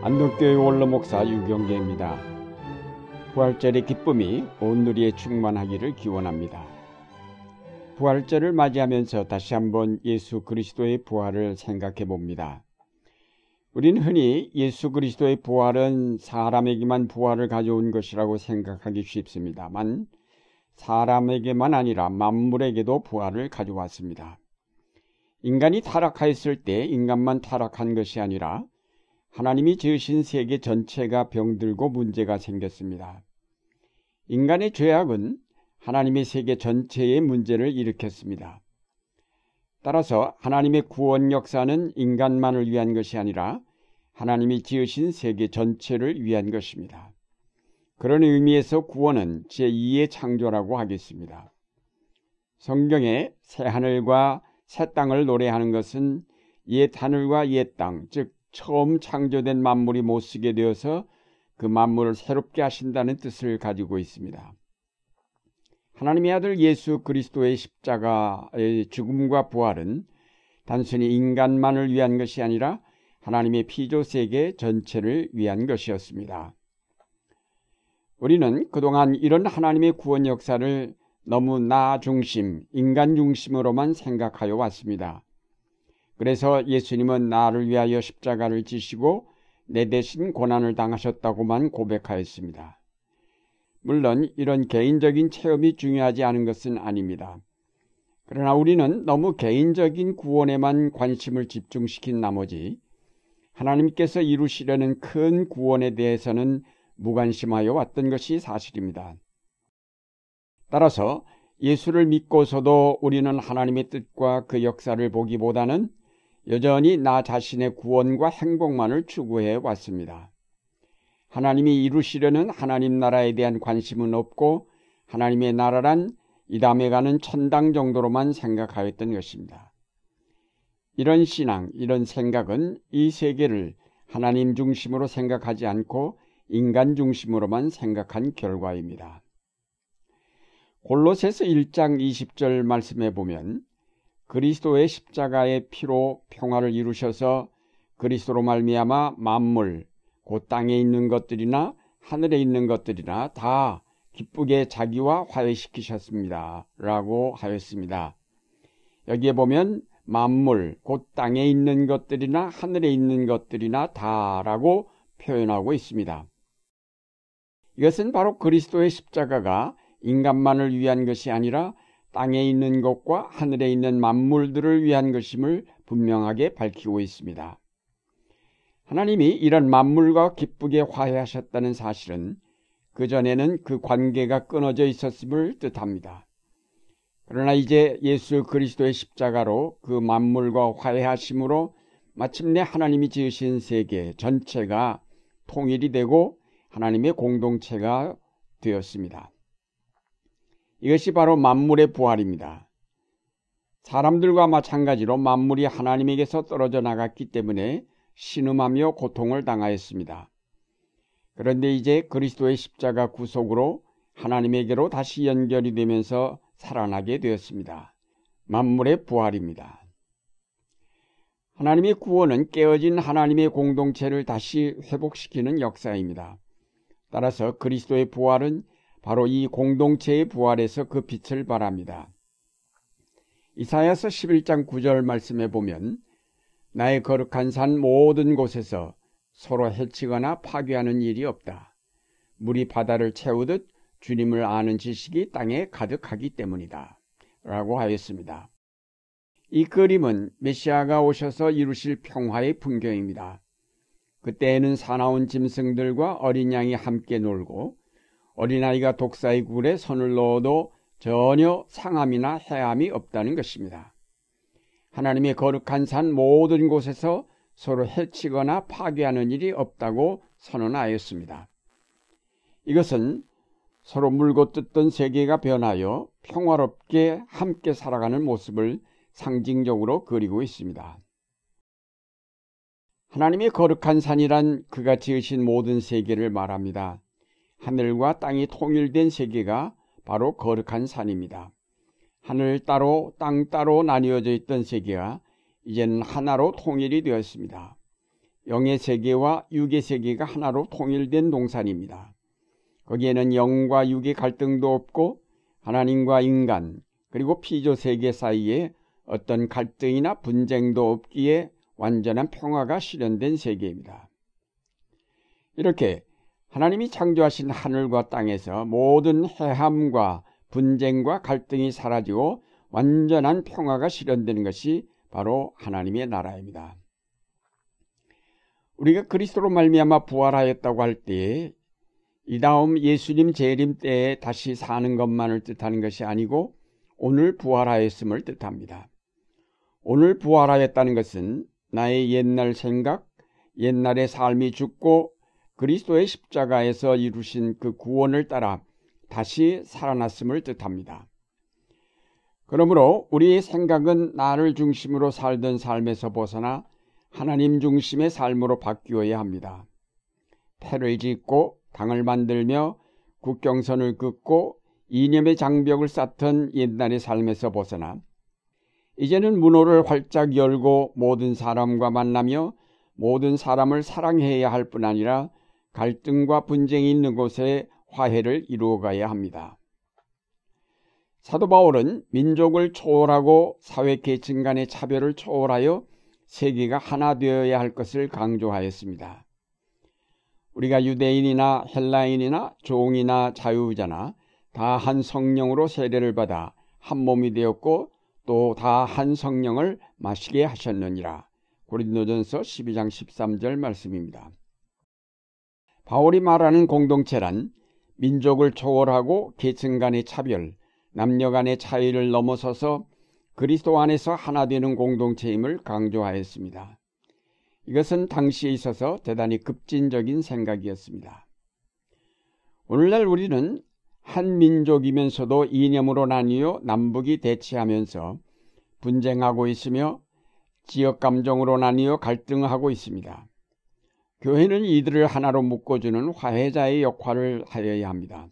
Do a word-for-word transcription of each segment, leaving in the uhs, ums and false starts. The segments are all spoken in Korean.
안동교회 원로목사 유경재입니다. 부활절의 기쁨이 온누리에 충만하기를 기원합니다. 부활절을 맞이하면서 다시 한번 예수 그리스도의 부활을 생각해 봅니다. 우리는 흔히 예수 그리스도의 부활은 사람에게만 부활을 가져온 것이라고 생각하기 쉽습니다만 사람에게만 아니라 만물에게도 부활을 가져왔습니다. 인간이 타락하였을 때 인간만 타락한 것이 아니라 하나님이 지으신 세계 전체가 병들고 문제가 생겼습니다. 인간의 죄악은 하나님의 세계 전체의 문제를 일으켰습니다. 따라서 하나님의 구원 역사는 인간만을 위한 것이 아니라 하나님이 지으신 세계 전체를 위한 것입니다. 그런 의미에서 구원은 제이의 창조라고 하겠습니다. 성경에 새하늘과 새 땅을 노래하는 것은 옛 하늘과 옛 땅, 즉 처음 창조된 만물이 못쓰게 되어서 그 만물을 새롭게 하신다는 뜻을 가지고 있습니다. 하나님의 아들 예수 그리스도의 십자가의 죽음과 부활은 단순히 인간만을 위한 것이 아니라 하나님의 피조세계 전체를 위한 것이었습니다. 우리는 그동안 이런 하나님의 구원 역사를 너무 나 중심, 인간 중심으로만 생각하여 왔습니다. 그래서 예수님은 나를 위하여 십자가를 지시고 내 대신 고난을 당하셨다고만 고백하였습니다. 물론 이런 개인적인 체험이 중요하지 않은 것은 아닙니다. 그러나 우리는 너무 개인적인 구원에만 관심을 집중시킨 나머지 하나님께서 이루시려는 큰 구원에 대해서는 무관심하여 왔던 것이 사실입니다. 따라서 예수를 믿고서도 우리는 하나님의 뜻과 그 역사를 보기보다는 여전히 나 자신의 구원과 행복만을 추구해 왔습니다. 하나님이 이루시려는 하나님 나라에 대한 관심은 없고 하나님의 나라란 이 담에 가는 천당 정도로만 생각하였던 것입니다. 이런 신앙, 이런 생각은 이 세계를 하나님 중심으로 생각하지 않고 인간 중심으로만 생각한 결과입니다. 골로새서 일 장 이십 절 말씀에 보면 그리스도의 십자가의 피로 평화를 이루셔서 그리스도로 말미암아 만물 곧 땅에 있는 것들이나 하늘에 있는 것들이나 다 기쁘게 자기와 화해시키셨습니다 라고 하였습니다. 여기에 보면 만물 곧 땅에 있는 것들이나 하늘에 있는 것들이나 다 라고 표현하고 있습니다. 이것은 바로 그리스도의 십자가가 인간만을 위한 것이 아니라 땅에 있는 것과 하늘에 있는 만물들을 위한 것임을 분명하게 밝히고 있습니다. 하나님이 이런 만물과 기쁘게 화해하셨다는 사실은 그전에는 그 관계가 끊어져 있었음을 뜻합니다. 그러나 이제 예수 그리스도의 십자가로 그 만물과 화해하심으로 마침내 하나님이 지으신 세계 전체가 통일이 되고 하나님의 공동체가 되었습니다. 이것이 바로 만물의 부활입니다. 사람들과 마찬가지로 만물이 하나님에게서 떨어져 나갔기 때문에 신음하며 고통을 당하였습니다. 그런데 이제 그리스도의 십자가 구속으로 하나님에게로 다시 연결이 되면서 살아나게 되었습니다. 만물의 부활입니다. 하나님의 구원은 깨어진 하나님의 공동체를 다시 회복시키는 역사입니다. 따라서 그리스도의 부활은 바로 이 공동체의 부활에서 그 빛을 바랍니다. 이사야서 십일 장 구 절 말씀에 보면 나의 거룩한 산 모든 곳에서 서로 해치거나 파괴하는 일이 없다. 물이 바다를 채우듯 주님을 아는 지식이 땅에 가득하기 때문이다 라고 하였습니다. 이 그림은 메시아가 오셔서 이루실 평화의 풍경입니다. 그때에는 사나운 짐승들과 어린 양이 함께 놀고 어린아이가 독사의 굴에 손을 넣어도 전혀 상함이나 해함이 없다는 것입니다. 하나님의 거룩한 산 모든 곳에서 서로 해치거나 파괴하는 일이 없다고 선언하였습니다. 이것은 서로 물고 뜯던 세계가 변하여 평화롭게 함께 살아가는 모습을 상징적으로 그리고 있습니다. 하나님의 거룩한 산이란 그가 지으신 모든 세계를 말합니다. 하늘과 땅이 통일된 세계가 바로 거룩한 산입니다. 하늘 따로 땅 따로 나뉘어져 있던 세계가 이제는 하나로 통일이 되었습니다. 영의 세계와 육의 세계가 하나로 통일된 동산입니다. 거기에는 영과 육의 갈등도 없고 하나님과 인간 그리고 피조세계 사이에 어떤 갈등이나 분쟁도 없기에 완전한 평화가 실현된 세계입니다. 이렇게 하나님이 창조하신 하늘과 땅에서 모든 해함과 분쟁과 갈등이 사라지고 완전한 평화가 실현되는 것이 바로 하나님의 나라입니다. 우리가 그리스도로 말미암아 부활하였다고 할 때에 이 다음 예수님 재림 때에 다시 사는 것만을 뜻하는 것이 아니고 오늘 부활하였음을 뜻합니다. 오늘 부활하였다는 것은 나의 옛날 생각, 옛날의 삶이 죽고 그리스도의 십자가에서 이루신 그 구원을 따라 다시 살아났음을 뜻합니다. 그러므로 우리의 생각은 나를 중심으로 살던 삶에서 벗어나 하나님 중심의 삶으로 바뀌어야 합니다. 패를 짓고 당을 만들며 국경선을 긋고 이념의 장벽을 쌓던 옛날의 삶에서 벗어나 이제는 문호를 활짝 열고 모든 사람과 만나며 모든 사람을 사랑해야 할 뿐 아니라 갈등과 분쟁이 있는 곳에 화해를 이루어가야 합니다. 사도 바울은 민족을 초월하고 사회계층 간의 차별을 초월하여 세계가 하나 되어야 할 것을 강조하였습니다. 우리가 유대인이나 헬라인이나 종이나 자유자나 다 한 성령으로 세례를 받아 한 몸이 되었고 또 다 한 성령을 마시게 하셨느니라. 고린노전서 십이 장 십삼 절 말씀입니다. 바울이 말하는 공동체란 민족을 초월하고 계층 간의 차별, 남녀 간의 차이를 넘어서서 그리스도 안에서 하나 되는 공동체임을 강조하였습니다. 이것은 당시에 있어서 대단히 급진적인 생각이었습니다. 오늘날 우리는 한 민족이면서도 이념으로 나뉘어 남북이 대치하면서 분쟁하고 있으며 지역 감정으로 나뉘어 갈등하고 있습니다. 교회는 이들을 하나로 묶어주는 화해자의 역할을 하여야 합니다.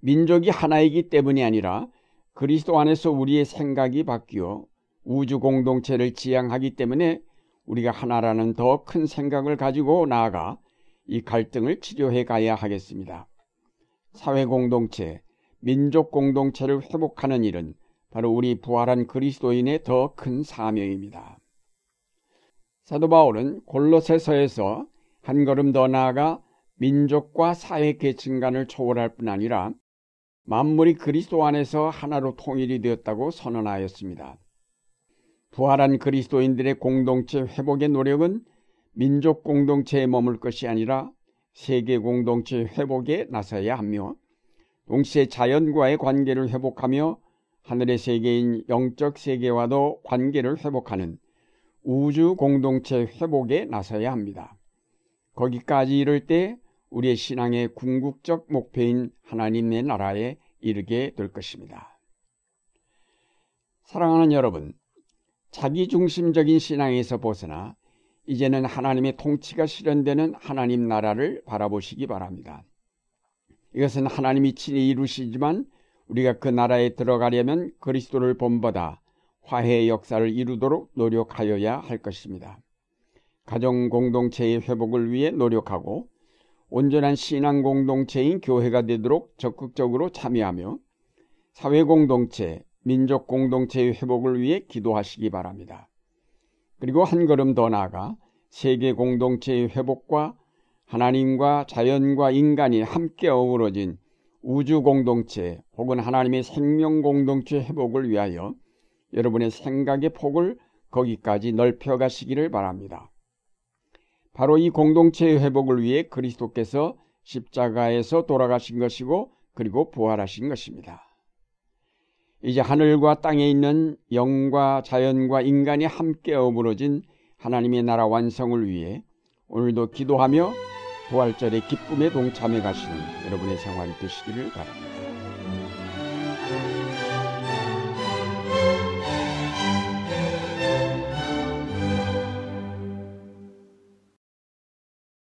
민족이 하나이기 때문이 아니라 그리스도 안에서 우리의 생각이 바뀌어 우주 공동체를 지향하기 때문에 우리가 하나라는 더 큰 생각을 가지고 나아가 이 갈등을 치료해 가야 하겠습니다. 사회 공동체, 민족 공동체를 회복하는 일은 바로 우리 부활한 그리스도인의 더 큰 사명입니다. 사도 바울은 골로새서에서 한 걸음 더 나아가 민족과 사회 계층 간을 초월할 뿐 아니라 만물이 그리스도 안에서 하나로 통일이 되었다고 선언하였습니다. 부활한 그리스도인들의 공동체 회복의 노력은 민족 공동체에 머물 것이 아니라 세계 공동체 회복에 나서야 하며 동시에 자연과의 관계를 회복하며 하늘의 세계인 영적 세계와도 관계를 회복하는 우주 공동체 회복에 나서야 합니다. 거기까지 이를 때 우리의 신앙의 궁극적 목표인 하나님의 나라에 이르게 될 것입니다. 사랑하는 여러분, 자기중심적인 신앙에서 벗어나 이제는 하나님의 통치가 실현되는 하나님 나라를 바라보시기 바랍니다. 이것은 하나님이 친히 이루시지만 우리가 그 나라에 들어가려면 그리스도를 본받아 화해의 역사를 이루도록 노력하여야 할 것입니다. 가정 공동체의 회복을 위해 노력하고 온전한 신앙 공동체인 교회가 되도록 적극적으로 참여하며 사회 공동체, 민족 공동체의 회복을 위해 기도하시기 바랍니다. 그리고 한 걸음 더 나아가 세계 공동체의 회복과 하나님과 자연과 인간이 함께 어우러진 우주 공동체 혹은 하나님의 생명 공동체 회복을 위하여 여러분의 생각의 폭을 거기까지 넓혀 가시기를 바랍니다. 바로 이 공동체의 회복을 위해 그리스도께서 십자가에서 돌아가신 것이고 그리고 부활하신 것입니다. 이제 하늘과 땅에 있는 영과 자연과 인간이 함께 어우러진 하나님의 나라 완성을 위해 오늘도 기도하며 부활절의 기쁨에 동참해 가시는 여러분의 생활이 되시기를 바랍니다.